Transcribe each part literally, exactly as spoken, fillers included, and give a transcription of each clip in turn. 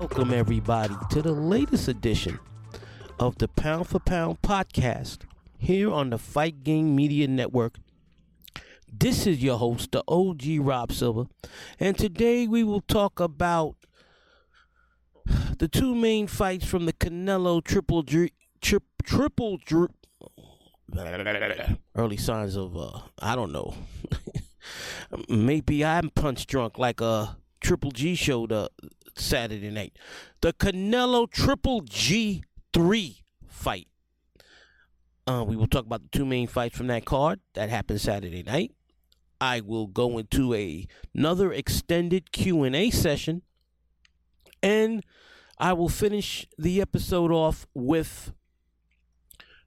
Welcome, everybody, to the latest edition of the Pound for Pound podcast here on the Fight Game Media Network. This is your host, the O G Rob Silva, and today we will talk about the two main fights from the Canelo Triple G, tri- Triple G, early signs of, uh, I don't know, maybe I'm punch drunk like a Triple G show the Saturday night. The Canelo Triple G three fight. Uh, we will talk about the two main fights from that card that happened Saturday night. I will go into a, another extended Q and A session. And I will finish the episode off with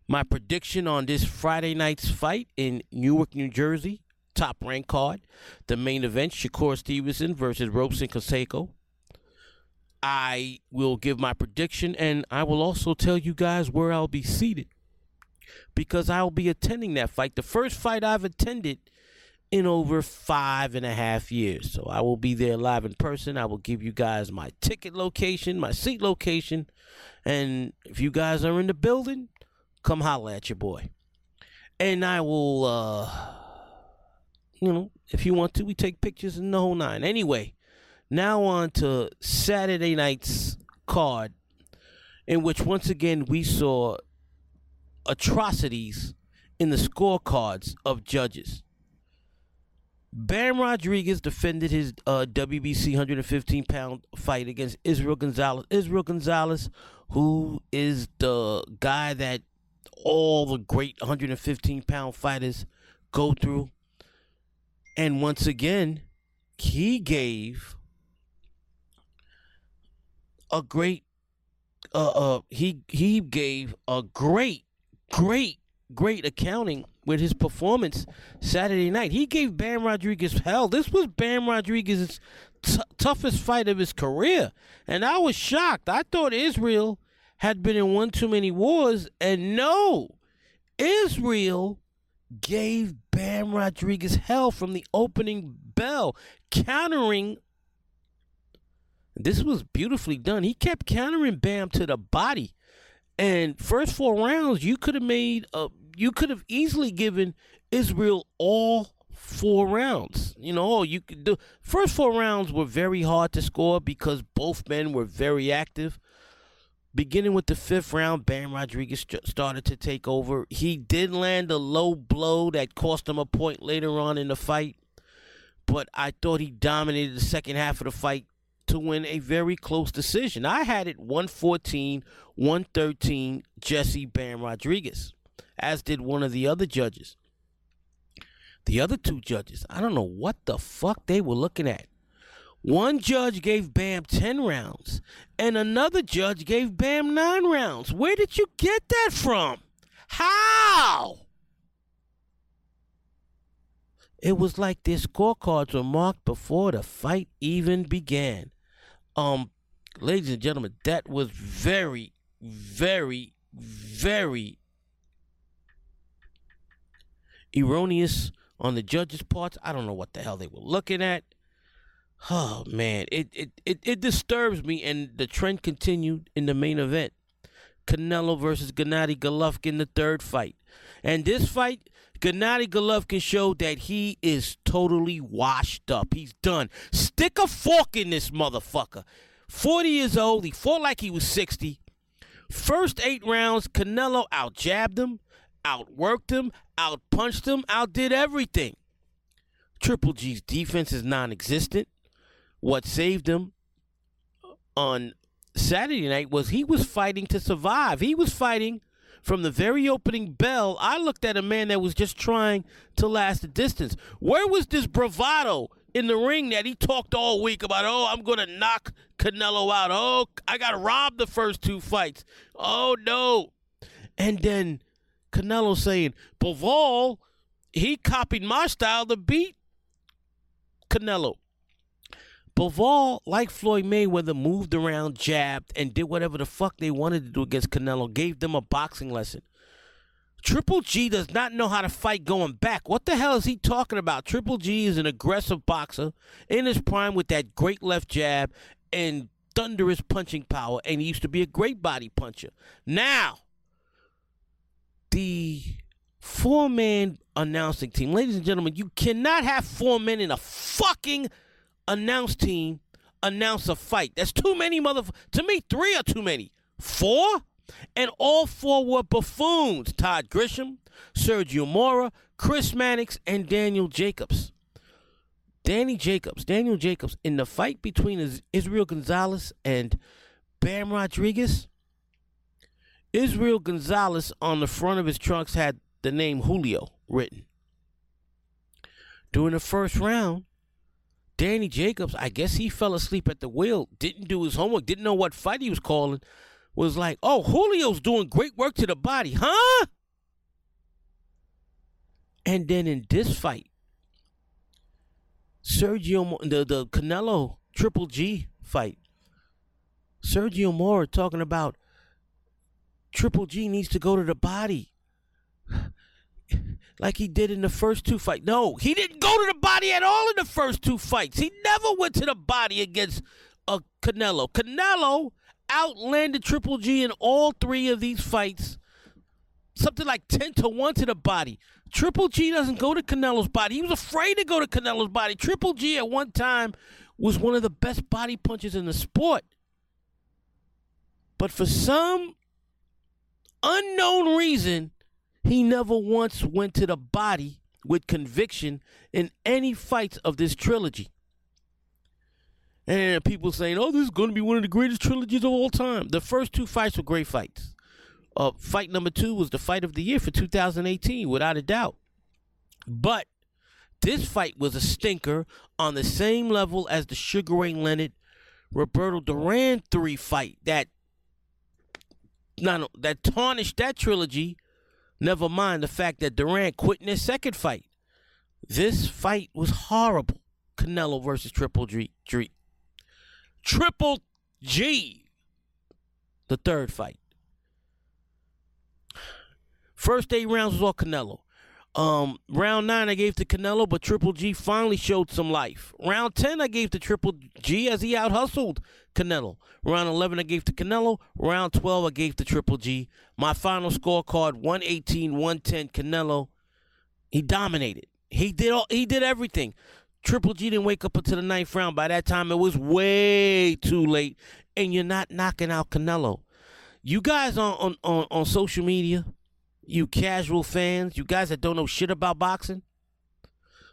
my prediction on this Friday night's fight in Newark, New Jersey. Top ranked card. The main event, Shakur Stevenson versus Robson Conceição. I will give my prediction, and I will also tell you guys where I'll be seated, because I'll be attending that fight. The first fight I've attended in over five and a half years. So I will be there live in person. I will give you guys my ticket location, my seat location. And if you guys are in the building, come holler at your boy. And I will, uh, you know, if you want to, we take pictures and the whole nine. Anyway, now on to Saturday night's card, in which once again we saw atrocities in the scorecards of judges. Bam Rodriguez defended his uh, W B C one fifteen pound fight against Israel Gonzalez. Israel Gonzalez, who is the guy that all the great one fifteen pound fighters go through. And once again, he gave a great, uh, uh he he gave a great, great, great accounting with his performance Saturday night. He gave Bam Rodriguez hell. This was Bam Rodriguez's t- toughest fight of his career. And I was shocked. I thought Israel had been in one too many wars. And no, Israel gave Bam Rodriguez hell from the opening bell, countering. This was beautifully done. He kept countering Bam to the body. And first four rounds, you could have made a You could have easily given Israel all four rounds. You know, you could do. First four rounds were very hard to score because both men were very active. Beginning with the fifth round, Bam Rodriguez started to take over. He did land a low blow that cost him a point later on in the fight, but I thought he dominated the second half of the fight to win a very close decision. I had it one fourteen, one thirteen, Jesse Bam Rodriguez, as did one of the other judges. The other two judges, I don't know what the fuck they were looking at. One judge gave Bam ten rounds, and another judge gave Bam nine rounds. Where did you get that from? How? It was like their scorecards were marked before the fight even began. Um, ladies and gentlemen, that was very, very, very erroneous on the judges' parts. I don't know what the hell they were looking at. Oh, man. It, it, it, it disturbs me, and the trend continued in the main event. Canelo versus Gennady Golovkin, the third fight. And this fight, Gennady Golovkin showed that he is totally washed up. He's done. Stick a fork in this motherfucker. forty years old. He fought like he was sixty. First eight rounds, Canelo out-jabbed him, outworked him, out-punched him, outdid everything. Triple G's defense is non-existent. What saved him on Saturday night was he was fighting to survive. He was fighting from the very opening bell. I looked at a man that was just trying to last the distance. Where was this bravado in the ring that he talked all week about? Oh, I'm going to knock Canelo out. Oh, I got robbed the first two fights. Oh, no. And then Canelo saying, Bivol, he copied my style to beat Canelo. Bivol, like Floyd Mayweather, moved around, jabbed, and did whatever the fuck they wanted to do against Canelo, gave them a boxing lesson. Triple G does not know how to fight going back. What the hell is he talking about? Triple G is an aggressive boxer in his prime with that great left jab and thunderous punching power, and he used to be a great body puncher. Now, the four-man announcing team. Ladies and gentlemen, you cannot have four men in a fucking announce team announce a fight. That's too many motherfuckers. To me, three are too many. Four? And all four were buffoons. Todd Grisham, Sergio Mora, Chris Mannix, and Daniel Jacobs. Danny Jacobs. Daniel Jacobs. In the fight between Israel Gonzalez and Bam Rodriguez, Israel Gonzalez on the front of his trunks had the name Julio written. During the first round, Danny Jacobs, I guess he fell asleep at the wheel, didn't do his homework, didn't know what fight he was calling, was like, oh, Julio's doing great work to the body, huh? And then in this fight, Sergio, the, the Canelo Triple G fight, Sergio Mora talking about Triple G needs to go to the body like he did in the first two fights. No, he didn't go to the body at all in the first two fights. He never went to the body against uh, Canelo. Canelo outlanded Triple G in all three of these fights, something like ten to one to the body. Triple G doesn't go to Canelo's body. He was afraid to go to Canelo's body. Triple G at one time was one of the best body punchers in the sport. But for some unknown reason, he never once went to the body with conviction in any fights of this trilogy. And people saying, oh, this is going to be one of the greatest trilogies of all time. The first two fights were great fights. Uh, fight number two was the fight of the year for two thousand eighteen, without a doubt. But this fight was a stinker on the same level as the Sugar Ray Leonard, Roberto Duran three fight that, no, that tarnished that trilogy. Never mind the fact that Duran quit in his second fight. This fight was horrible. Canelo versus Triple G. Triple G. The third fight. First eight rounds was all Canelo. Um, round nine I gave to Canelo, but Triple G finally showed some life. Round ten I gave to Triple G as he out-hustled Canelo. Round eleven I gave to Canelo. Round twelve I gave to Triple G. My final scorecard, one eighteen to one ten Canelo. He dominated. He did all, he did everything. Triple G didn't wake up until the ninth round. By that time it was way too late, and you're not knocking out Canelo. You guys on, on, on, on social media, you casual fans, you guys that don't know shit about boxing,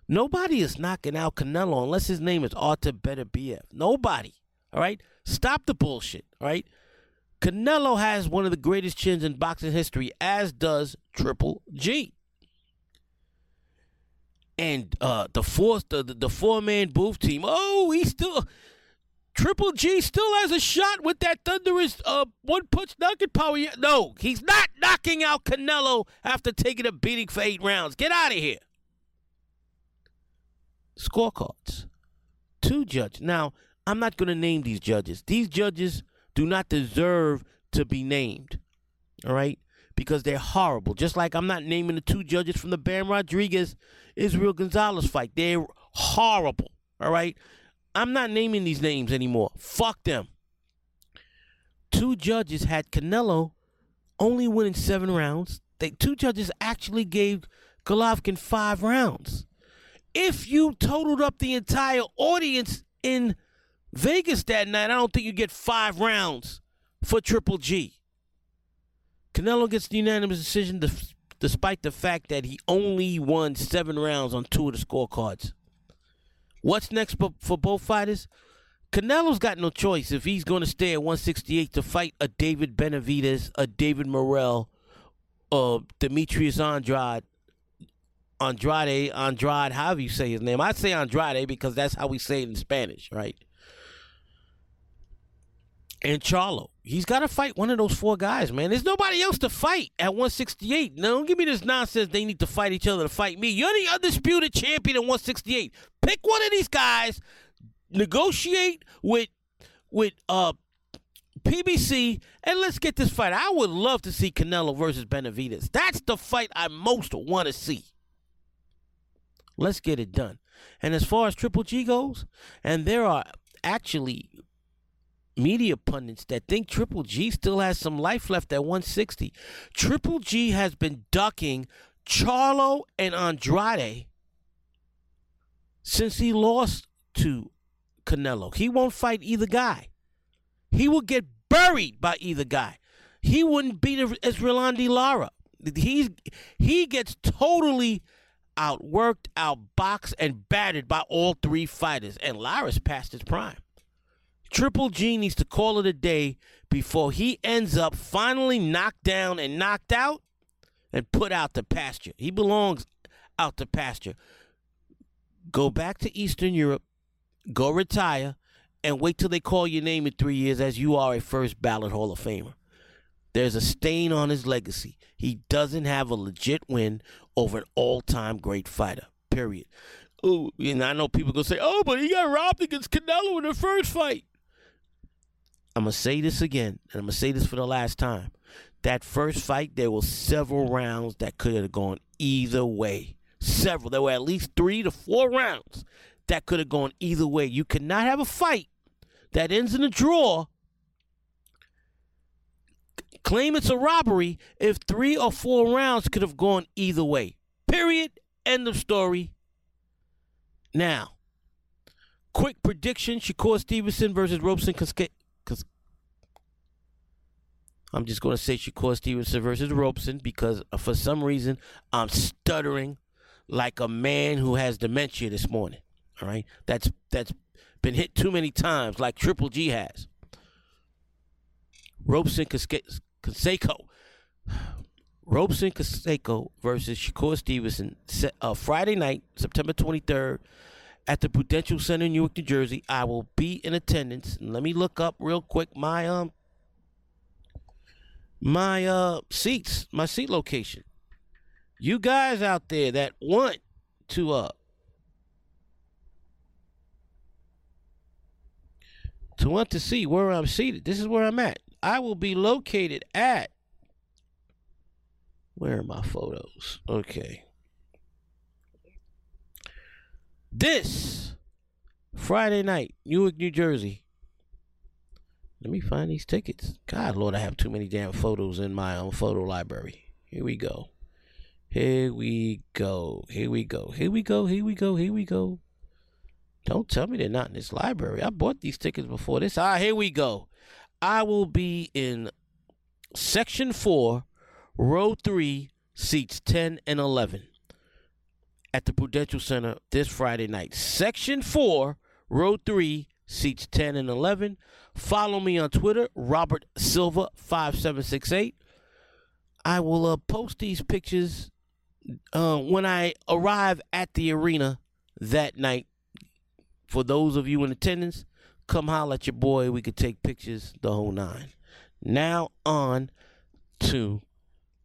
nobody is knocking out Canelo unless his name is Artur Beterbiev. Nobody. All right? Stop the bullshit. All right? Canelo has one of the greatest chins in boxing history, as does Triple G. And uh, the four, the, the four-man booth team, oh, he still... Triple G still has a shot with that thunderous uh, one-punch knockout power. No, he's not knocking out Canelo after taking a beating for eight rounds. Get out of here. Scorecards. Two judges. Now, I'm not going to name these judges. These judges do not deserve to be named, all right, because they're horrible. Just like I'm not naming the two judges from the Bam Rodriguez-Israel Gonzalez fight. They're horrible, all right? I'm not naming these names anymore. Fuck them. Two judges had Canelo only winning seven rounds. They, two judges actually gave Golovkin five rounds. If you totaled up the entire audience in Vegas that night, I don't think you get five rounds for Triple G. Canelo gets the unanimous decision def- despite the fact that he only won seven rounds on two of the scorecards. What's next for, for both fighters? Canelo's got no choice if he's going to stay at one sixty-eight to fight a David Benavidez, a David Morrell, uh, Demetrius Andrade, Andrade, Andrade, however you say his name. I say Andrade because that's how we say it in Spanish, right? And Charlo. He's got to fight one of those four guys, man. There's nobody else to fight at one sixty-eight. Now, don't give me this nonsense they need to fight each other to fight me. You're the undisputed champion at one sixty-eight. Pick one of these guys. Negotiate with with uh P B C, and let's get this fight. I would love to see Canelo versus Benavidez. That's the fight I most want to see. Let's get it done. And as far as Triple G goes, and there are actually media pundits that think Triple G still has some life left at one sixty. Triple G has been ducking Charlo and Andrade since he lost to Canelo. He won't fight either guy. He will get buried by either guy. He wouldn't beat Israel Lara. He's, he gets totally outworked, outboxed, and battered by all three fighters. And Lara's past his prime. Triple G needs to call it a day before he ends up finally knocked down and knocked out and put out to pasture. He belongs out to pasture. Go back to Eastern Europe. Go retire and wait till they call your name in three years as you are a first ballot Hall of Famer. There's a stain on his legacy. He doesn't have a legit win over an all-time great fighter, period. Ooh, and I know people going to say, oh, but he got robbed against Canelo in the first fight. I'm going to say this again, and I'm going to say this for the last time. That first fight, there were several rounds that could have gone either way. Several. There were at least three to four rounds that could have gone either way. You cannot have a fight that ends in a draw, claim it's a robbery, if three or four rounds could have gone either way. Period. End of story. Now, quick prediction, Shakur Stevenson versus Robson Conceição. I'm just going to say Shakur Stevenson versus Robson because for some reason I'm stuttering like a man who has dementia this morning. All right, that's that's been hit too many times, like Triple G has. Robson Conceição, Robson Conceição versus Shakur Stevenson, uh, Friday night, September twenty-third, at the Prudential Center in Newark, New Jersey. I will be in attendance. Let me look up real quick my um my uh seats, my seat location. You guys out there that want to uh. to want to see where I'm seated. This is where I'm at. I will be located at... Where are my photos? Okay. This Friday night, Newark, New Jersey. Let me find these tickets. God, Lord, I have too many damn photos in my own photo library. Here we go. Here we go. Here we go. Here we go. Here we go. Here we go. Don't tell me they're not in this library. I bought these tickets before this. Ah, here we go. I will be in section four, row three, seats ten and eleven at the Prudential Center this Friday night. Section four, row three, seats ten and eleven. Follow me on Twitter, Robert Silva five seven six eight. I will uh, post these pictures uh, when I arrive at the arena that night. For those of you in attendance, come holler at your boy. We could take pictures, the whole nine. Now on to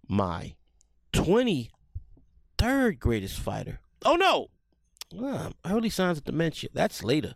my twenty-third greatest fighter. Oh, no. Ah, early signs of dementia. That's later.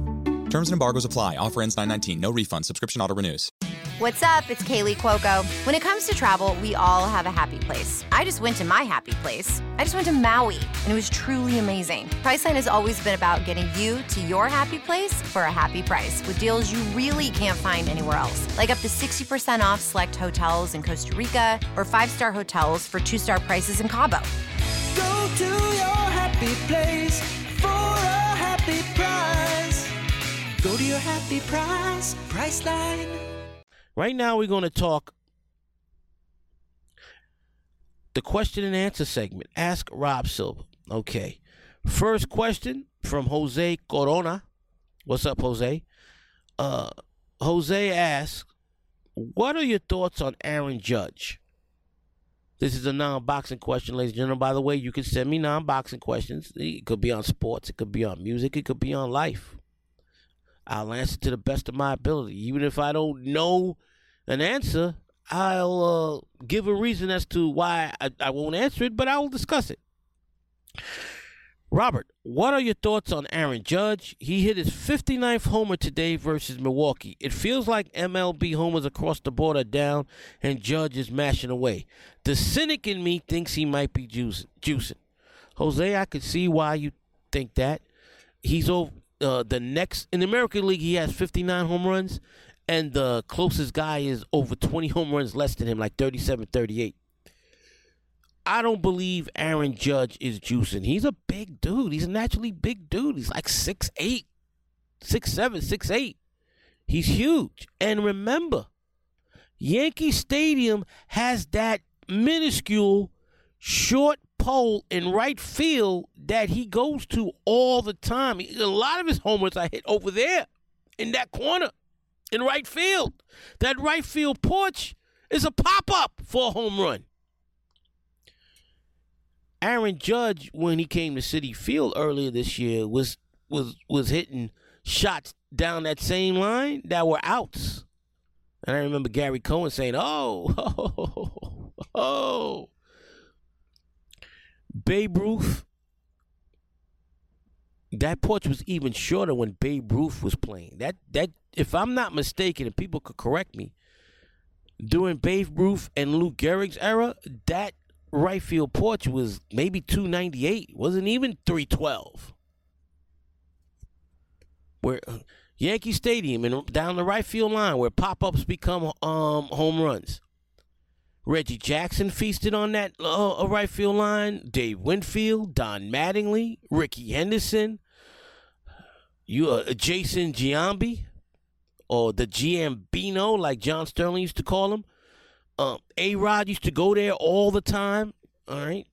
Terms and embargoes apply. Offer ends nine nineteen. No refund. Subscription auto renews. What's up? It's Kaylee Cuoco. When it comes to travel, we all have a happy place. I just went to my happy place. I just went to Maui, and it was truly amazing. Priceline has always been about getting you to your happy place for a happy price with deals you really can't find anywhere else, like up to sixty percent off select hotels in Costa Rica or five-star hotels for two-star prices in Cabo. Go to your happy place for a happy price. Go to your happy price, Priceline. Right now, we're going to talk the question and answer segment. Ask Rob Silva. Okay. First question from Jose Corona. What's up, Jose? Uh, Jose asks, what are your thoughts on Aaron Judge? This is a non-boxing question, ladies and gentlemen. By the way, you can send me non-boxing questions. It could be on sports. It could be on music. It could be on life. I'll answer to the best of my ability. Even if I don't know an answer, I'll uh, give a reason as to why I, I won't answer it, but I will discuss it. Robert, what are your thoughts on Aaron Judge? He hit his fifty-ninth homer today versus Milwaukee. It feels like M L B homers across the board are down and Judge is mashing away. The cynic in me thinks he might be juicing. juicing. Jose, I could see why you think that. He's over. Uh, the next in the American League, he has fifty-nine home runs, and the closest guy is over twenty home runs less than him, like thirty-seven, thirty-eight. I don't believe Aaron Judge is juicing. He's a big dude. He's a naturally big dude. He's like six eight, six seven, six eight. He's huge. And remember, Yankee Stadium has that minuscule short pole in right field that he goes to all the time. He, a lot of his home runs are hit over there in that corner in right field. That right field porch is a pop-up for a home run. Aaron Judge, when he came to Citi Field earlier this year, was was was hitting shots down that same line that were outs. And I remember Gary Cohen saying, oh, oh, oh. Babe Ruth, that porch was even shorter when Babe Ruth was playing. That, that if I'm not mistaken, and people could correct me, during Babe Ruth and Lou Gehrig's era, that right field porch was maybe two ninety-eight. Wasn't even three twelve. Where Yankee Stadium and down the right field line where pop-ups become um, home runs. Reggie Jackson feasted on that uh, right field line. Dave Winfield, Don Mattingly, Ricky Henderson, you uh, Jason Giambi, or the Giambino, like John Sterling used to call him. Um, A-Rod used to go there all the time. All right.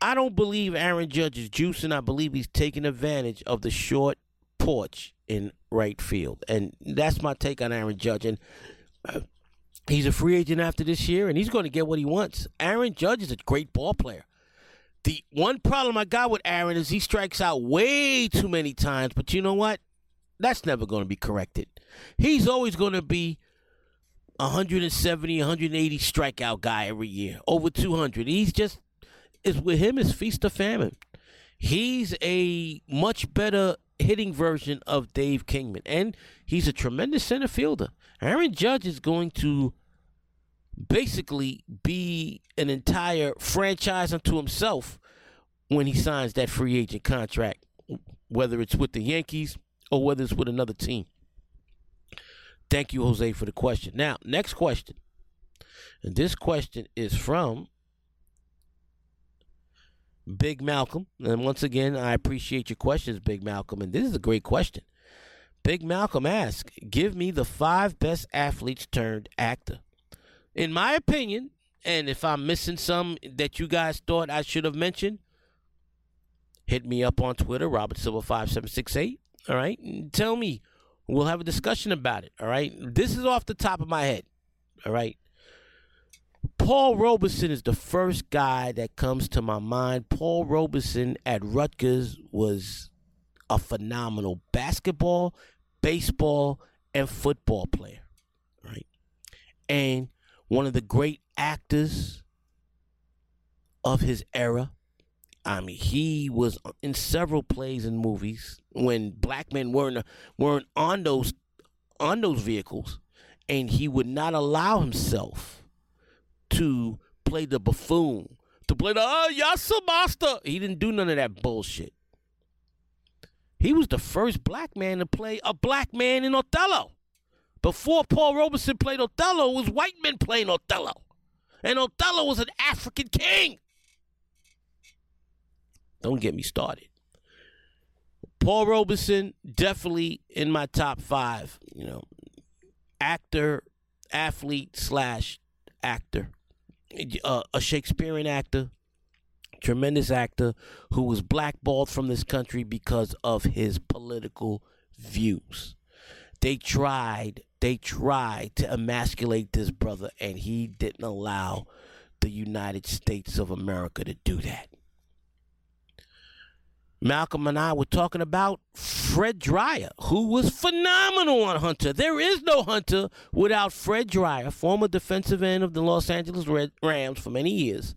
I don't believe Aaron Judge is juicing. I believe he's taking advantage of the short porch in right field. And that's my take on Aaron Judge. And Uh, He's a free agent after this year, and he's going to get what he wants. Aaron Judge is a great ball player. The one problem I got with Aaron is he strikes out way too many times, but you know what? That's never going to be corrected. He's always going to be one seventy, one eighty strikeout guy every year, over two hundred. He's just, it's, with him, it's feast or famine. He's a much better hitting version of Dave Kingman, and he's a tremendous center fielder. Aaron Judge is going to basically be an entire franchise unto himself when he signs that free agent contract, whether it's with the Yankees or whether it's with another team. Thank you, Jose, for the question. Now, next question. And this question is from Big Malcolm. And once again, I appreciate your questions, Big Malcolm. And this is a great question. Big Malcolm asks, give me the five best athletes turned actor. In my opinion, and if I'm missing some that you guys thought I should have mentioned, hit me up on Twitter, Robert Silva five seven six eight, all right? And tell me. We'll have a discussion about it, all right? This is off the top of my head, all right? Paul Robeson is the first guy that comes to my mind. Paul Robeson at Rutgers was a phenomenal basketball, baseball, and football player, right? And one of the great actors of his era. I mean, he was in several plays and movies when black men weren't weren't on those on those vehicles, and he would not allow himself to play the buffoon, to play the oh yassa master. He didn't do none of that bullshit. He was the first black man to play a black man in Othello. Before Paul Robeson played Othello, it was white men playing Othello. And Othello was an African king. Don't get me started. Paul Robeson, definitely in my top five, you know, actor, athlete slash actor, uh, a Shakespearean actor, tremendous actor who was blackballed from this country because of his political views. They tried, they tried to emasculate this brother, and he didn't allow the United States of America to do that. Malcolm and I were talking about Fred Dryer, who was phenomenal on Hunter. There is no Hunter without Fred Dryer, former defensive end of the Los Angeles Rams for many years.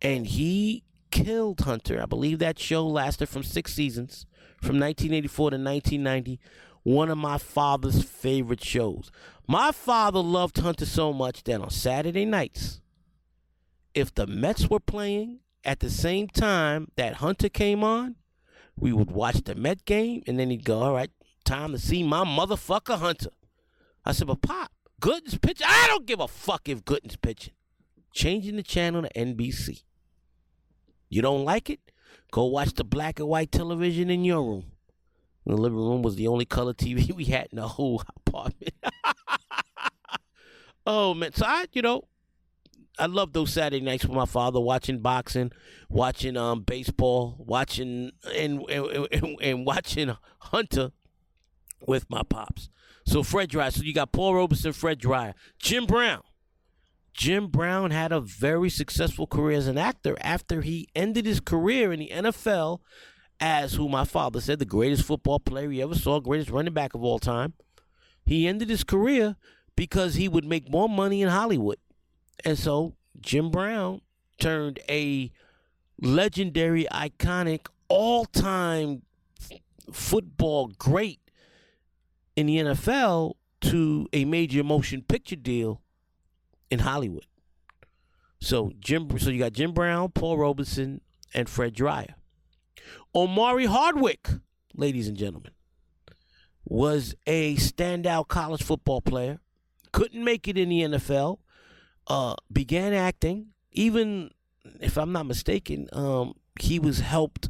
And he killed Hunter. I believe that show lasted from six seasons, from nineteen eighty-four to nineteen ninety. One of my father's favorite shows. My father loved Hunter so much that on Saturday nights, if the Mets were playing at the same time that Hunter came on, we would watch the Met game, and then he'd go, all right, time to see my motherfucker Hunter. I said, but Pop, Gooden's pitching? I don't give a fuck if Gooden's pitching. Changing the channel to N B C. You don't like it? Go watch the black and white television in your room. The living room was the only color T V we had in the whole apartment. Oh, man. So, I, you know, I love those Saturday nights with my father, watching boxing, watching um, baseball, watching and, and, and, and watching Hunter with my pops. So Fred Dryer. So you got Paul Robeson, Fred Dryer, Jim Brown. Jim Brown had a very successful career as an actor after he ended his career in the N F L as, who my father said, the greatest football player he ever saw, greatest running back of all time. He ended his career because he would make more money in Hollywood. And so Jim Brown turned a legendary, iconic, all-time f- football great in the N F L to a major motion picture deal in Hollywood. So Jim, so you got Jim Brown, Paul Robeson, and Fred Dryer. Omari Hardwick, ladies and gentlemen, was a standout college football player. Couldn't make it in the N F L. Uh, began acting. Even if I'm not mistaken, um, he was helped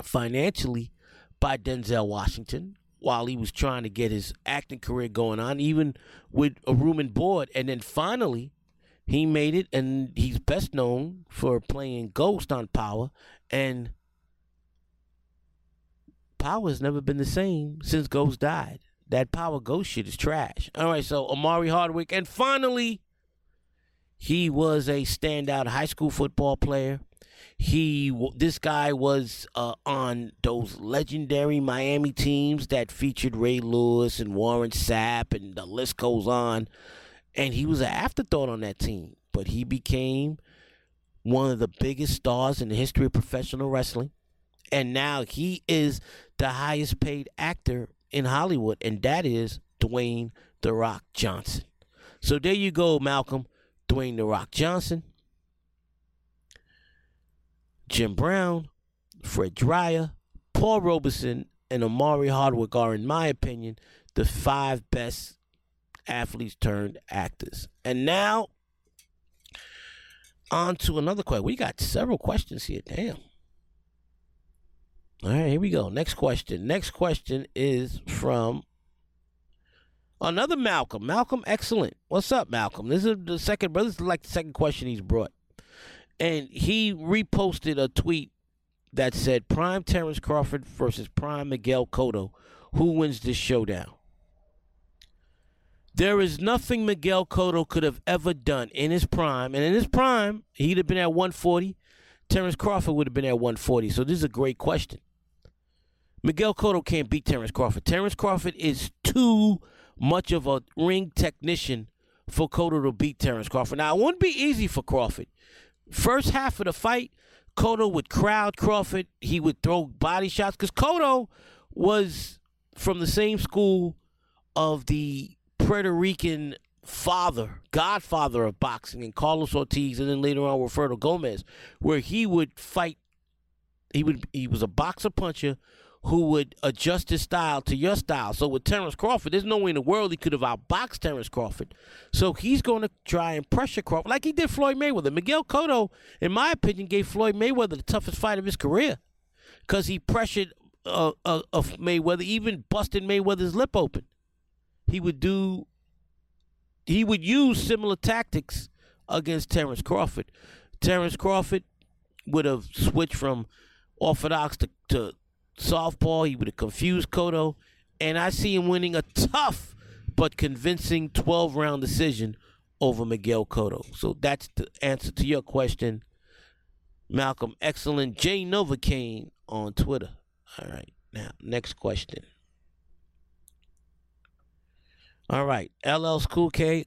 financially by Denzel Washington while he was trying to get his acting career going on, even with a room and board. And then finally, he made it, and he's best known for playing Ghost on Power. And Power has never been the same since Ghost died. That Power Ghost shit is trash. All right, so Omari Hardwick. And finally, he was a standout high school football player. He, this guy was uh, on those legendary Miami teams that featured Ray Lewis and Warren Sapp, and the list goes on. And he was an afterthought on that team, but he became one of the biggest stars in the history of professional wrestling. And now he is the highest paid actor in Hollywood, and that is Dwayne The Rock Johnson. So there you go, Malcolm. Dwayne The Rock Johnson, Jim Brown, Fred Dryer, Paul Robeson, and Omari Hardwick are, in my opinion, the five best athletes turned actors. And now, on to another question. We got several questions here. Damn. All right, here we go. Next question. Next question is from another Malcolm. Malcolm, excellent. What's up, Malcolm? This is the second, brother. This is like the second question he's brought. And he reposted a tweet that said, Prime Terrence Crawford versus Prime Miguel Cotto. Who wins this showdown? There is nothing Miguel Cotto could have ever done in his prime. And in his prime, he'd have been at one forty. Terrence Crawford would have been at one forty. So this is a great question. Miguel Cotto can't beat Terrence Crawford. Terrence Crawford is too much of a ring technician for Cotto to beat Terrence Crawford. Now, it wouldn't be easy for Crawford. First half of the fight, Cotto would crowd Crawford. He would throw body shots because Cotto was from the same school of the Puerto Rican father, godfather of boxing, and Carlos Ortiz, and then later on Wilfredo Gomez, where he would fight. He would he was a boxer puncher who would adjust his style to your style. So with Terrence Crawford, there's no way in the world he could have outboxed Terrence Crawford. So he's going to try and pressure Crawford like he did Floyd Mayweather. Miguel Cotto, in my opinion, gave Floyd Mayweather the toughest fight of his career because he pressured uh, uh, of Mayweather, even busted Mayweather's lip open. He would do, he would use similar tactics against Terrence Crawford. Terrence Crawford would have switched from orthodox to, to softball. He would have confused Cotto, and I see him winning a tough but convincing twelve-round decision over Miguel Cotto. So that's the answer to your question, Malcolm. Excellent. Jay Novocaine on Twitter. All right, now next question. All right, L L Cool K,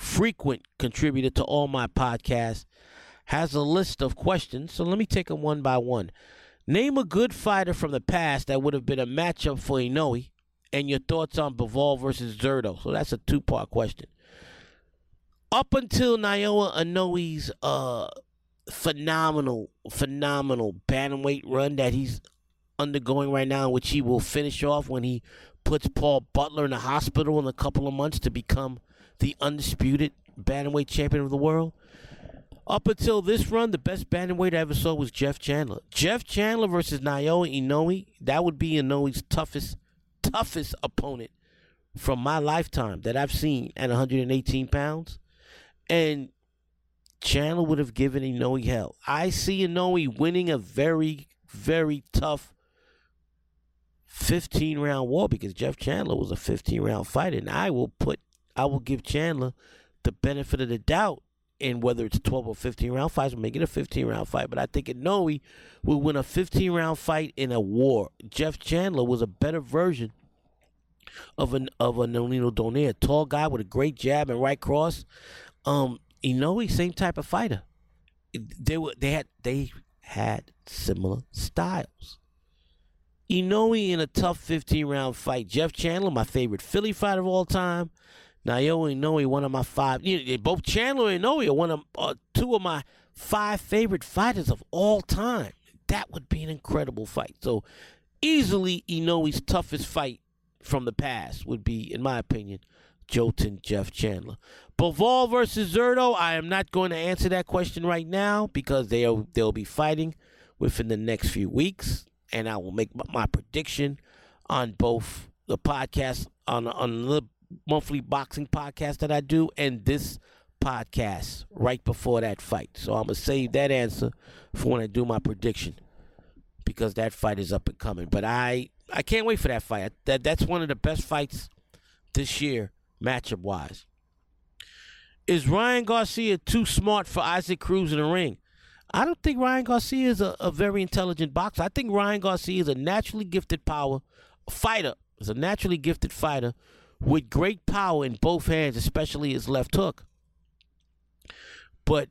frequent contributor to all my podcasts, has a list of questions. So let me take them one by one. Name a good fighter from the past that would have been a matchup for Inoue, and your thoughts on Bivol versus Zurdo. So that's a two-part question. Up until Naoya Inoue's uh, phenomenal, phenomenal bantamweight run that he's undergoing right now, which he will finish off when he puts Paul Butler in the hospital in a couple of months to become the undisputed bantamweight champion of the world. Up until this run, the best bantamweight I ever saw was Jeff Chandler. Jeff Chandler versus Naoya Inoue, that would be Inoue's toughest, toughest opponent from my lifetime that I've seen at one hundred eighteen pounds. And Chandler would have given Inoue hell. I see Inoue winning a very, very tough fifteen-round war because Jeff Chandler was a fifteen-round fighter. And I will put, I will give Chandler the benefit of the doubt. And whether it's twelve or fifteen round fights, we'll make it a fifteen round fight. But I think Inoue will win a fifteen round fight in a war. Jeff Chandler was a better version of an of a Nonino Donaire, tall guy with a great jab and right cross. Um, Inoue, same type of fighter. They were they had they had similar styles. Inoue in a tough fifteen round fight. Jeff Chandler, my favorite Philly fighter of all time. Naoya Inoue, one of my five. You know, both Chandler and Inoue are one of uh, two of my five favorite fighters of all time. That would be an incredible fight. So easily, Inoue's toughest fight from the past would be, in my opinion, Jolton Jeff Chandler. Bivol versus Zurdo. I am not going to answer that question right now because they are, they'll be fighting within the next few weeks, and I will make my prediction on both the podcast on on the. monthly boxing podcast that I do and this podcast right before that fight. So I'm going to save that answer for when I do my prediction because that fight is up and coming. But I, I can't wait for that fight. That That's one of the best fights this year, matchup-wise. Is Ryan Garcia too smart for Isaac Cruz in the ring? I don't think Ryan Garcia is a, a very intelligent boxer. I think Ryan Garcia is a naturally gifted power fighter. He's a naturally gifted fighter with great power in both hands, especially his left hook. But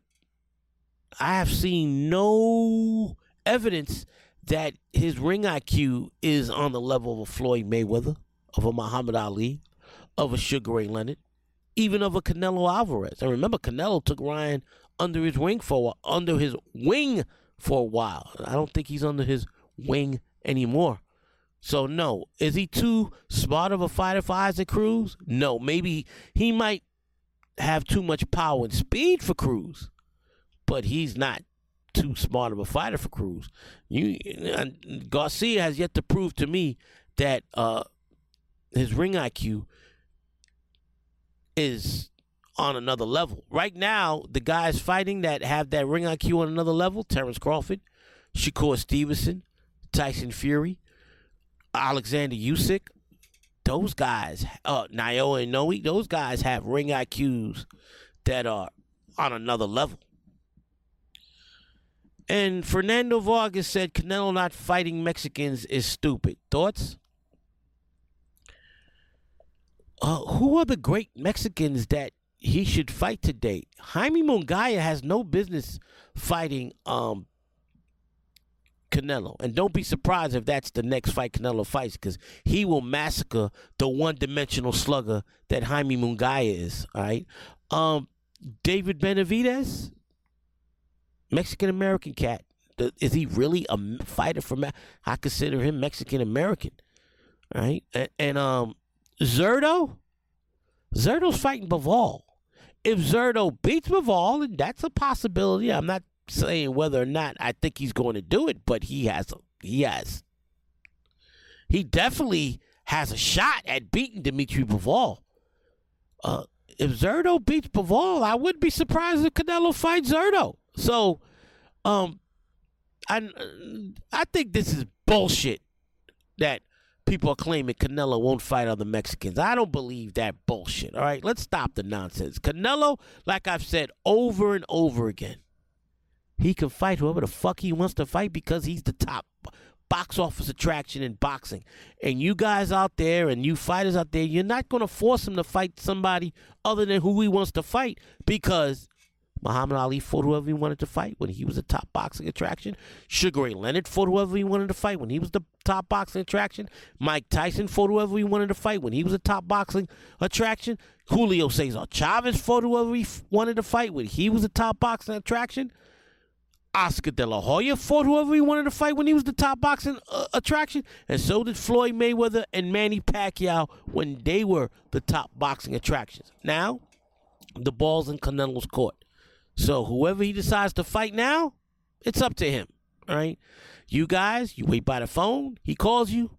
I have seen no evidence that his ring I Q is on the level of a Floyd Mayweather, of a Muhammad Ali, of a Sugar Ray Leonard, even of a Canelo Alvarez. And remember, Canelo took Ryan under his wing for under his wing for a while. I don't think he's under his wing anymore. So, no. Is he too smart of a fighter for Isaac Cruz? No. Maybe he might have too much power and speed for Cruz, but he's not too smart of a fighter for Cruz. You, Garcia has yet to prove to me that uh, his ring I Q is on another level. Right now, the guys fighting that have that ring I Q on another level, Terrence Crawford, Shakur Stevenson, Tyson Fury, Alexander Usyk, those guys, uh, Naoya Inoue, those guys have ring I Qs that are on another level. And Fernando Vargas said, Canelo not fighting Mexicans is stupid. Thoughts? Uh, who are the great Mexicans that he should fight today. Jaime Munguia has no business fighting um, Canelo. And don't be surprised if that's the next fight Canelo fights, because he will massacre the one-dimensional slugger that Jaime Munguia is, all right? Um, David Benavidez, Mexican-American cat. Is he really a fighter from? I consider him Mexican-American, all right? And, and um, Zurdo? Zurdo's fighting Bivol. If Zurdo beats Bivol, and that's a possibility. I'm not saying whether or not I think he's going to do it, but he has, he has, he definitely has a shot at beating Dmitry Bivol. Uh, if Zurdo beats Bivol, I wouldn't be surprised if Canelo fights Zurdo. So, um, I, I think this is bullshit that people are claiming Canelo won't fight other Mexicans. I don't believe that bullshit, all right? Let's stop the nonsense. Canelo, like I've said over and over again, he can fight whoever the fuck he wants to fight because he's the top box office attraction in boxing. And you guys out there and you fighters out there, you're not going to force him to fight somebody other than who he wants to fight, because Muhammad Ali fought whoever he wanted to fight when he was a top boxing attraction. Sugar Ray Leonard fought whoever he wanted to fight when he was the top boxing attraction. Mike Tyson fought whoever he wanted to fight when he was a top boxing attraction. Julio Cesar Chavez fought whoever he f- wanted to fight when he was a top boxing attraction. Oscar De La Hoya fought whoever he wanted to fight when he was the top boxing uh, attraction. And so did Floyd Mayweather and Manny Pacquiao when they were the top boxing attractions. Now, the ball's in Canelo's court. So whoever he decides to fight now, it's up to him, all right? You guys, you wait by the phone. He calls you.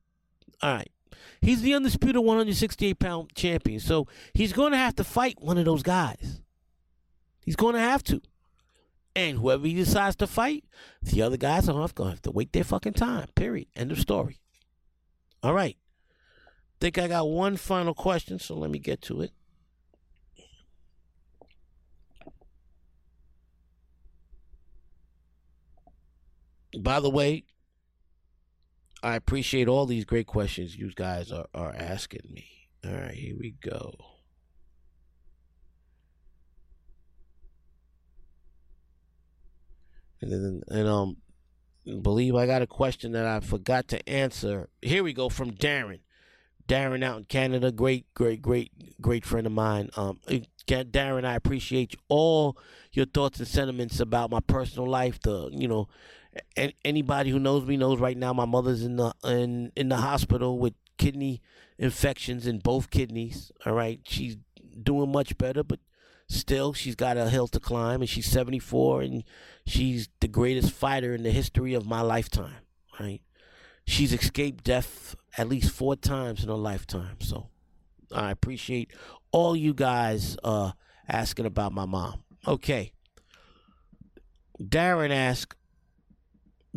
All right. He's the undisputed one sixty-eight pound champion, so he's going to have to fight one of those guys. He's going to have to. And whoever he decides to fight, the other guys are going to have to wait their fucking time, period. End of story. All right. I think I got one final question, so let me get to it. By the way, I appreciate all these great questions you guys are, are asking me. All right, here we go. And then, and um, believe I got a question that I forgot to answer. Here we go from Darren. Darren out in Canada, great, great, great, great friend of mine. Um, Darren, I appreciate all your thoughts and sentiments about my personal life. The, you know. And anybody who knows me knows right now my mother's in the in, in the hospital with kidney infections in both kidneys, all right? She's doing much better, but still she's got a hill to climb, and she's seventy-four, and she's the greatest fighter in the history of my lifetime, right? She's escaped death at least four times in her lifetime, so I appreciate all you guys uh, asking about my mom. Okay. Darren asks,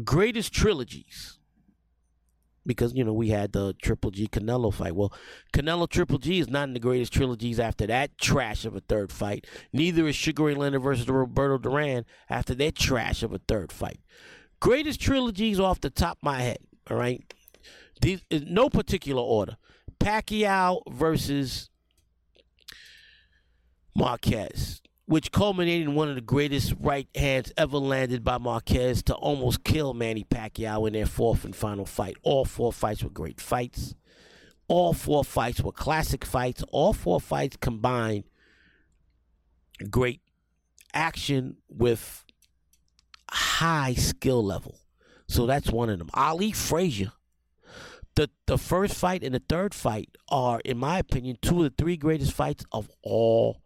greatest trilogies, because you know we had the Triple G Canelo fight. Well, Canelo Triple G is not in the greatest trilogies after that trash of a third fight. Neither is Sugar Ray Leonard versus Roberto Duran after that trash of a third fight. Greatest trilogies off the top of my head. All right, these in no particular order: Pacquiao versus Marquez, which culminated in one of the greatest right hands ever landed by Marquez to almost kill Manny Pacquiao in their fourth and final fight. All four fights were great fights. All four fights were classic fights. All four fights combined great action with high skill level. So that's one of them. Ali Frazier. The, the first fight and the third fight are, in my opinion, two of the three greatest fights of all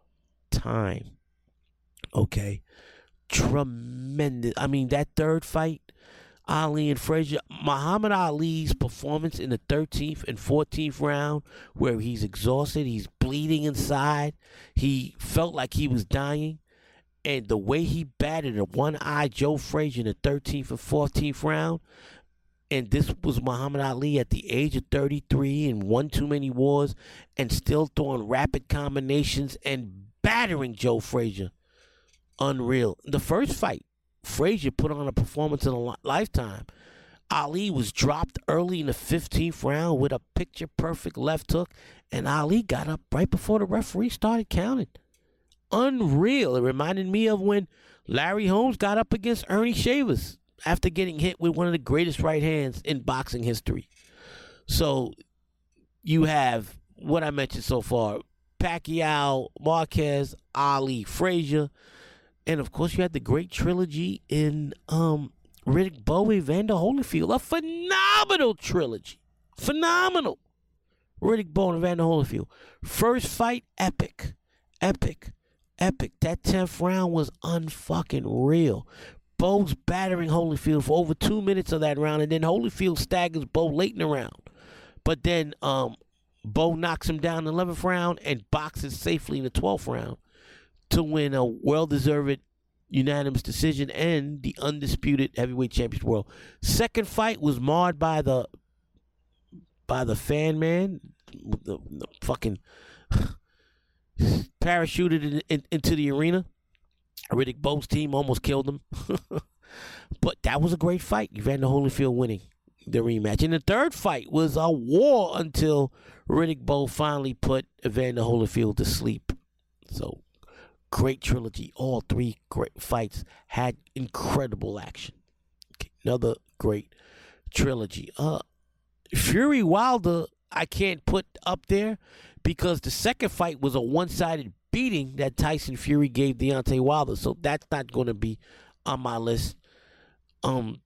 time. Okay, tremendous. I mean, that third fight, Ali and Frazier, Muhammad Ali's performance in the thirteenth and fourteenth round, where he's exhausted, he's bleeding inside, he felt like he was dying, and the way he battered a one-eyed Joe Frazier in the thirteenth and fourteenth round, and this was Muhammad Ali at the age of thirty-three and won too many wars and still throwing rapid combinations and battering Joe Frazier. Unreal. The first fight, Frazier put on a performance in a lifetime. Ali was dropped early in the fifteenth round with a picture-perfect left hook, and Ali got up right before the referee started counting. unreal. It reminded me of when Larry Holmes got up against Ernie Shavers after getting hit with one of the greatest right hands in boxing history. So you have what I mentioned so far, Pacquiao, Marquez, Ali, Frazier. And, of course, you had the great trilogy in um, Riddick Bowe, Evander Holyfield. A phenomenal trilogy. Phenomenal. Riddick Bowe and Evander Holyfield. First fight, epic. Epic. Epic. That tenth round was unfucking real. Bowe's battering Holyfield for over two minutes of that round, and then Holyfield staggers Bowe late in the round. But then um, Bowe knocks him down in the eleventh round and boxes safely in the twelfth round to win a well-deserved unanimous decision and the undisputed heavyweight championship world. Second fight was marred by the by the fan man, the, the fucking parachuted in, in, into the arena. Riddick Bowe's team almost killed him. But that was a great fight. Evander Holyfield winning the rematch. And the third fight was a war until Riddick Bowe finally put Evander Holyfield to sleep. So, great trilogy. All three great fights had incredible action. Okay, another great trilogy. Uh, Fury Wilder, I can't put up there because the second fight was a one-sided beating that Tyson Fury gave Deontay Wilder. So that's not going to be on my list. Um,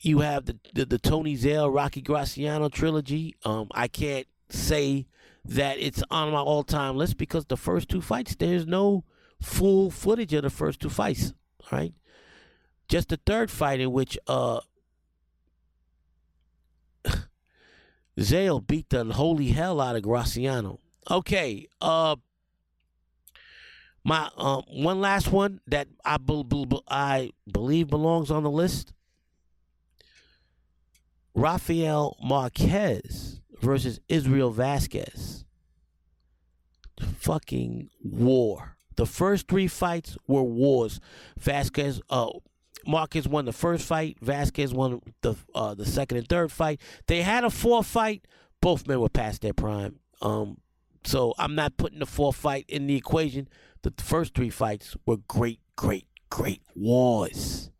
you have the, the, the Tony Zell, Rocky Graciano trilogy. Um, I can't say that it's on my all-time list because the first two fights, there's no full footage of the first two fights, all right? Just the third fight in which uh, Zale beat the holy hell out of Graciano. Okay, uh, my um, one last one that I, be- be- I believe belongs on the list, Rafael Marquez versus Israel Vasquez. Fucking war. The first three fights were wars. Vasquez, uh, Marquez won the first fight. Vasquez won the uh, the second and third fight. They had a fourth fight. Both men were past their prime. Um, so I'm not putting the fourth fight in the equation. The first three fights were great, great, great wars.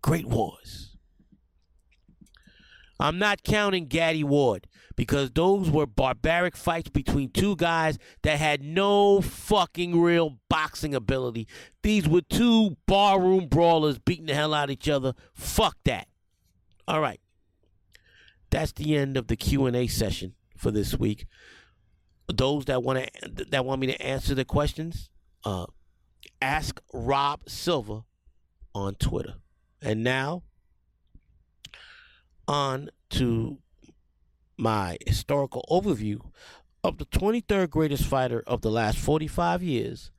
Great wars. I'm not counting Gaddy Ward because those were barbaric fights between two guys that had no fucking real boxing ability. These were two barroom brawlers beating the hell out of each other. Fuck that. All right. That's the end of the Q and A session for this week. Those that want to that want me to answer the questions, uh, ask Rob Silva on Twitter. And now, on to my historical overview of the twenty-third greatest fighter of the last forty-five years,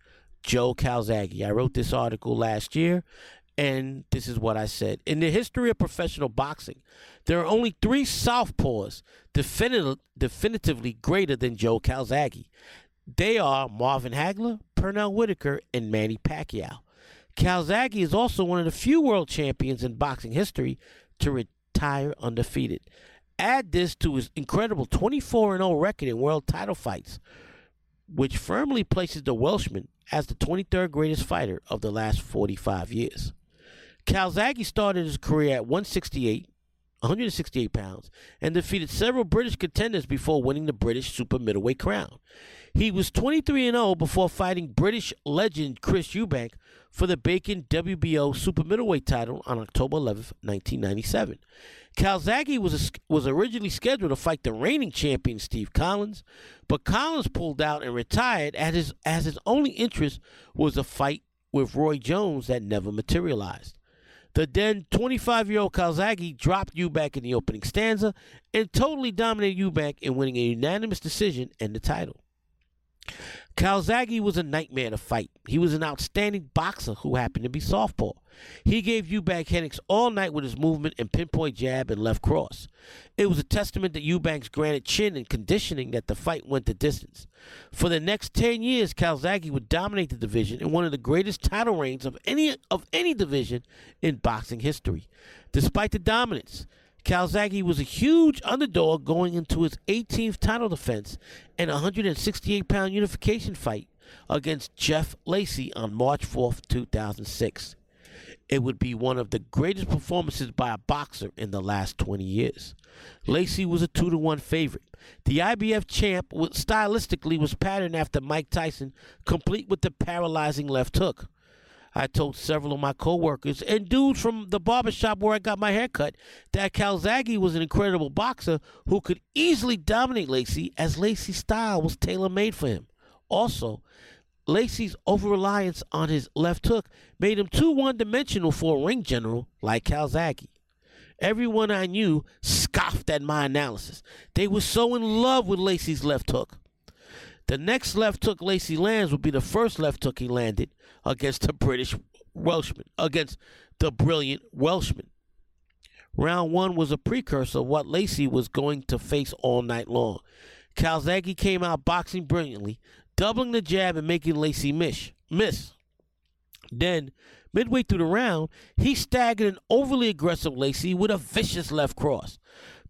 Joe Calzaghe. I wrote this article last year, and this is what I said. In the history of professional boxing, there are only three Southpaws definit- definitively greater than Joe Calzaghe. They are Marvin Hagler, Pernell Whitaker, and Manny Pacquiao. Calzaghe is also one of the few world champions in boxing history to retire undefeated. Add this to his incredible twenty-four and oh record in world title fights, which firmly places the Welshman as the twenty-third greatest fighter of the last forty-five years. Calzaghe started his career at one sixty-eight, one sixty-eight pounds and defeated several British contenders before winning the British super middleweight crown. He was twenty-three and oh before fighting British legend Chris Eubank for the vacant W B O super middleweight title on October eleventh, nineteen ninety-seven. Calzaghe was a, was originally scheduled to fight the reigning champion Steve Collins, but Collins pulled out and retired as his, as his only interest was a fight with Roy Jones that never materialized. The then twenty-five-year-old Calzaghe dropped Eubank in the opening stanza and totally dominated Eubank in winning a unanimous decision and the title. Calzaghe was a nightmare to fight. He was an outstanding boxer who happened to be softball. He gave Eubank headaches all night with his movement and pinpoint jab and left cross. It was a testament to Eubank's granite chin and conditioning that the fight went the distance. For the next ten years, Calzaghe would dominate the division in one of the greatest title reigns of any of any division in boxing history. Despite the dominance, Calzaghe was a huge underdog going into his eighteenth title defense and one hundred sixty-eight pound unification fight against Jeff Lacey on March fourth, two thousand six. It would be one of the greatest performances by a boxer in the last twenty years. Lacey was a two to one favorite. The I B F champ stylistically was patterned after Mike Tyson, complete with the paralyzing left hook. I told several of my coworkers and dudes from the barbershop where I got my haircut that Calzaghe was an incredible boxer who could easily dominate Lacey, as Lacey's style was tailor-made for him. Also, Lacey's over-reliance on his left hook made him too one-dimensional for a ring general like Calzaghe. Everyone I knew scoffed at my analysis. They were so in love with Lacey's left hook. The next left hook Lacey lands will be the first left hook he landed against the British Welshman, against the brilliant Welshman. Round one was a precursor of what Lacey was going to face all night long. Calzaghe came out boxing brilliantly, doubling the jab and making Lacey miss. miss. Then, midway through the round, he staggered an overly aggressive Lacey with a vicious left cross.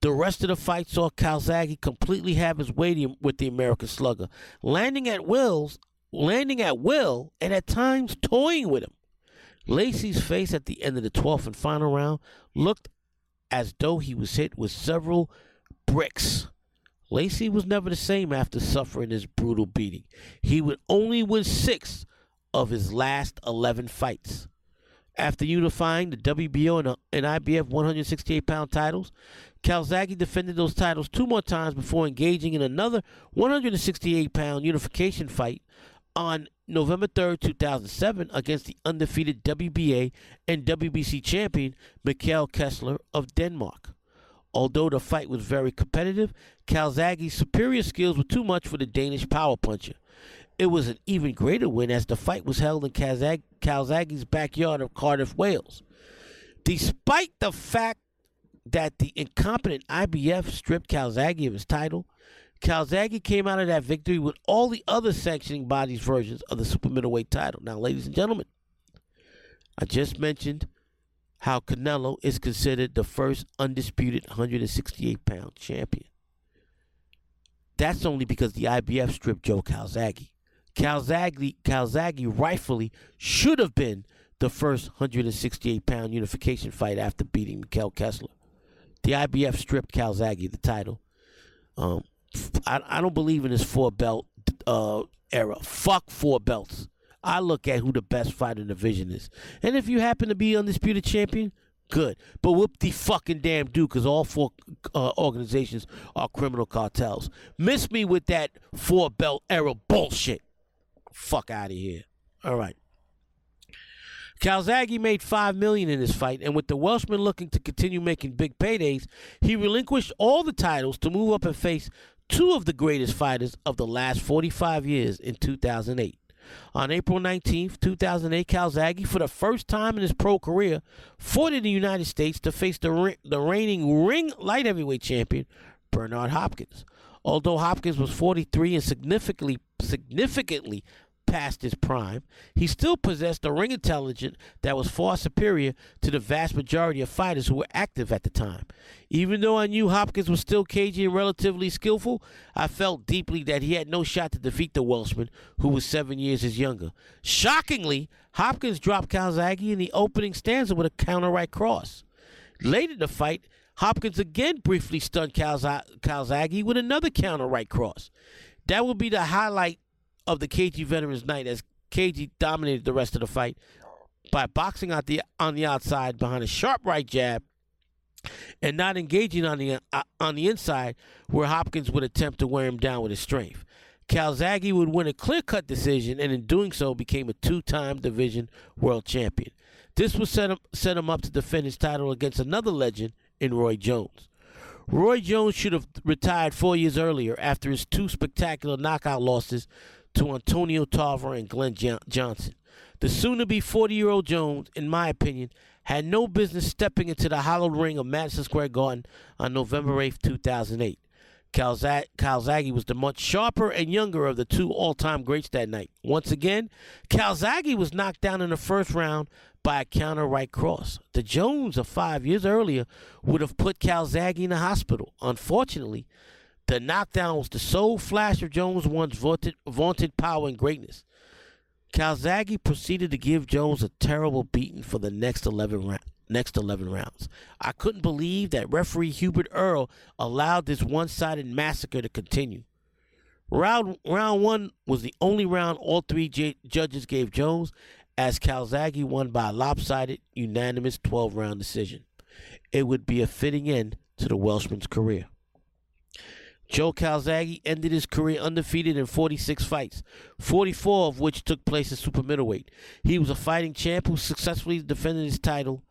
The rest of the fight saw Calzaghe completely have his way with the American slugger, landing at wills, landing at will, and at times toying with him. Lacey's face at the end of the twelfth and final round looked as though he was hit with several bricks. Lacey was never the same after suffering his brutal beating. He would only win six of his last eleven fights. After unifying the W B O and I B F one hundred sixty-eight pound titles, Calzaghe defended those titles two more times before engaging in another one hundred sixty-eight pound unification fight on November third, two thousand seven against the undefeated W B A and W B C champion Mikael Kessler of Denmark. Although the fight was very competitive, Calzaghe's superior skills were too much for the Danish power puncher. It was an even greater win as the fight was held in Calzaghe, Calzaghe's backyard of Cardiff, Wales. Despite the fact that the incompetent I B F stripped Calzaghe of his title, Calzaghe came out of that victory with all the other sanctioning bodies' versions of the super middleweight title. Now, ladies and gentlemen, I just mentioned how Canelo is considered the first undisputed one hundred sixty-eight pound champion. That's only because the I B F stripped Joe Calzaghe. Calzaghe, Calzaghe rightfully should have been the first one hundred sixty-eight pound unification fight after beating Mikael Kessler. The I B F stripped Calzaghe the title. Um, I, I don't believe in this four-belt uh, era. Fuck four belts. I look at who the best fighter in the division is. And if you happen to be undisputed champion, good. But whoop the fucking damn do, because all four uh, organizations are criminal cartels. Miss me with that four-belt era bullshit. Fuck out of here. All right. Calzaghe made five million dollars in his fight, and with the Welshman looking to continue making big paydays, he relinquished all the titles to move up and face two of the greatest fighters of the last forty-five years in two thousand eight. On April nineteenth, two thousand eight, Calzaghe, for the first time in his pro career, fought the United States to face the, re- the reigning ring light heavyweight champion, Bernard Hopkins. Although Hopkins was forty-three and significantly, significantly past his prime, he still possessed a ring intelligence that was far superior to the vast majority of fighters who were active at the time. Even though I knew Hopkins was still cagey and relatively skillful, I felt deeply that he had no shot to defeat the Welshman, who was seven years his younger. Shockingly, Hopkins dropped Calzaghe in the opening stanza with a counter right cross. Later in the fight, Hopkins again briefly stunned Calzaghe Calzaghe with another counter right cross. That would be the highlight of the K G Veterans Night, as K G dominated the rest of the fight by boxing out the on the outside behind a sharp right jab and not engaging on the uh, on the inside, where Hopkins would attempt to wear him down with his strength. Calzaghe would win a clear-cut decision, and in doing so became a two-time division world champion. This would set him, set him up to defend his title against another legend in Roy Jones. Roy Jones should have retired four years earlier after his two spectacular knockout losses to Antonio Tarver and Glenn J- Johnson. The soon-to-be forty-year-old Jones, in my opinion, had no business stepping into the hollowed ring of Madison Square Garden on November eighth, two thousand eight. Calzaghe Calzaghe was the much sharper and younger of the two all-time greats that night. Once again, Calzaghe was knocked down in the first round by a counter right cross. The Jones of five years earlier would have put Calzaghe in the hospital. Unfortunately, the knockdown was the sole flash of Jones' once vaunted, vaunted power and greatness. Calzaghe proceeded to give Jones a terrible beating for the next eleven rounds. Next eleven rounds. I couldn't believe that referee Hubert Earl allowed this one-sided massacre to continue. Round round one was the only round all three j- judges gave Jones, as Calzaghe won by a lopsided, unanimous twelve-round decision. It would be a fitting end to the Welshman's career. Joe Calzaghe ended his career undefeated in forty-six fights, forty-four of which took place as super middleweight. He was a fighting champ who successfully defended his title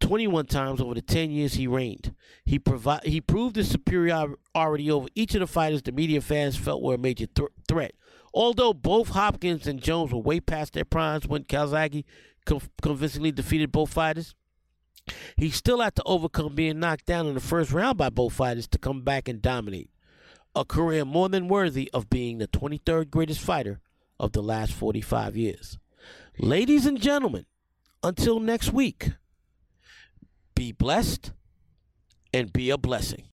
twenty-one times over the ten years he reigned. He provi- he proved his superiority over each of the fighters the media fans felt were a major th- threat. Although both Hopkins and Jones were way past their primes when Calzaghe conv- convincingly defeated both fighters, he still had to overcome being knocked down in the first round by both fighters to come back and dominate. A career more than worthy of being the twenty-third greatest fighter of the last forty-five years. Ladies and gentlemen, until next week, be blessed and be a blessing.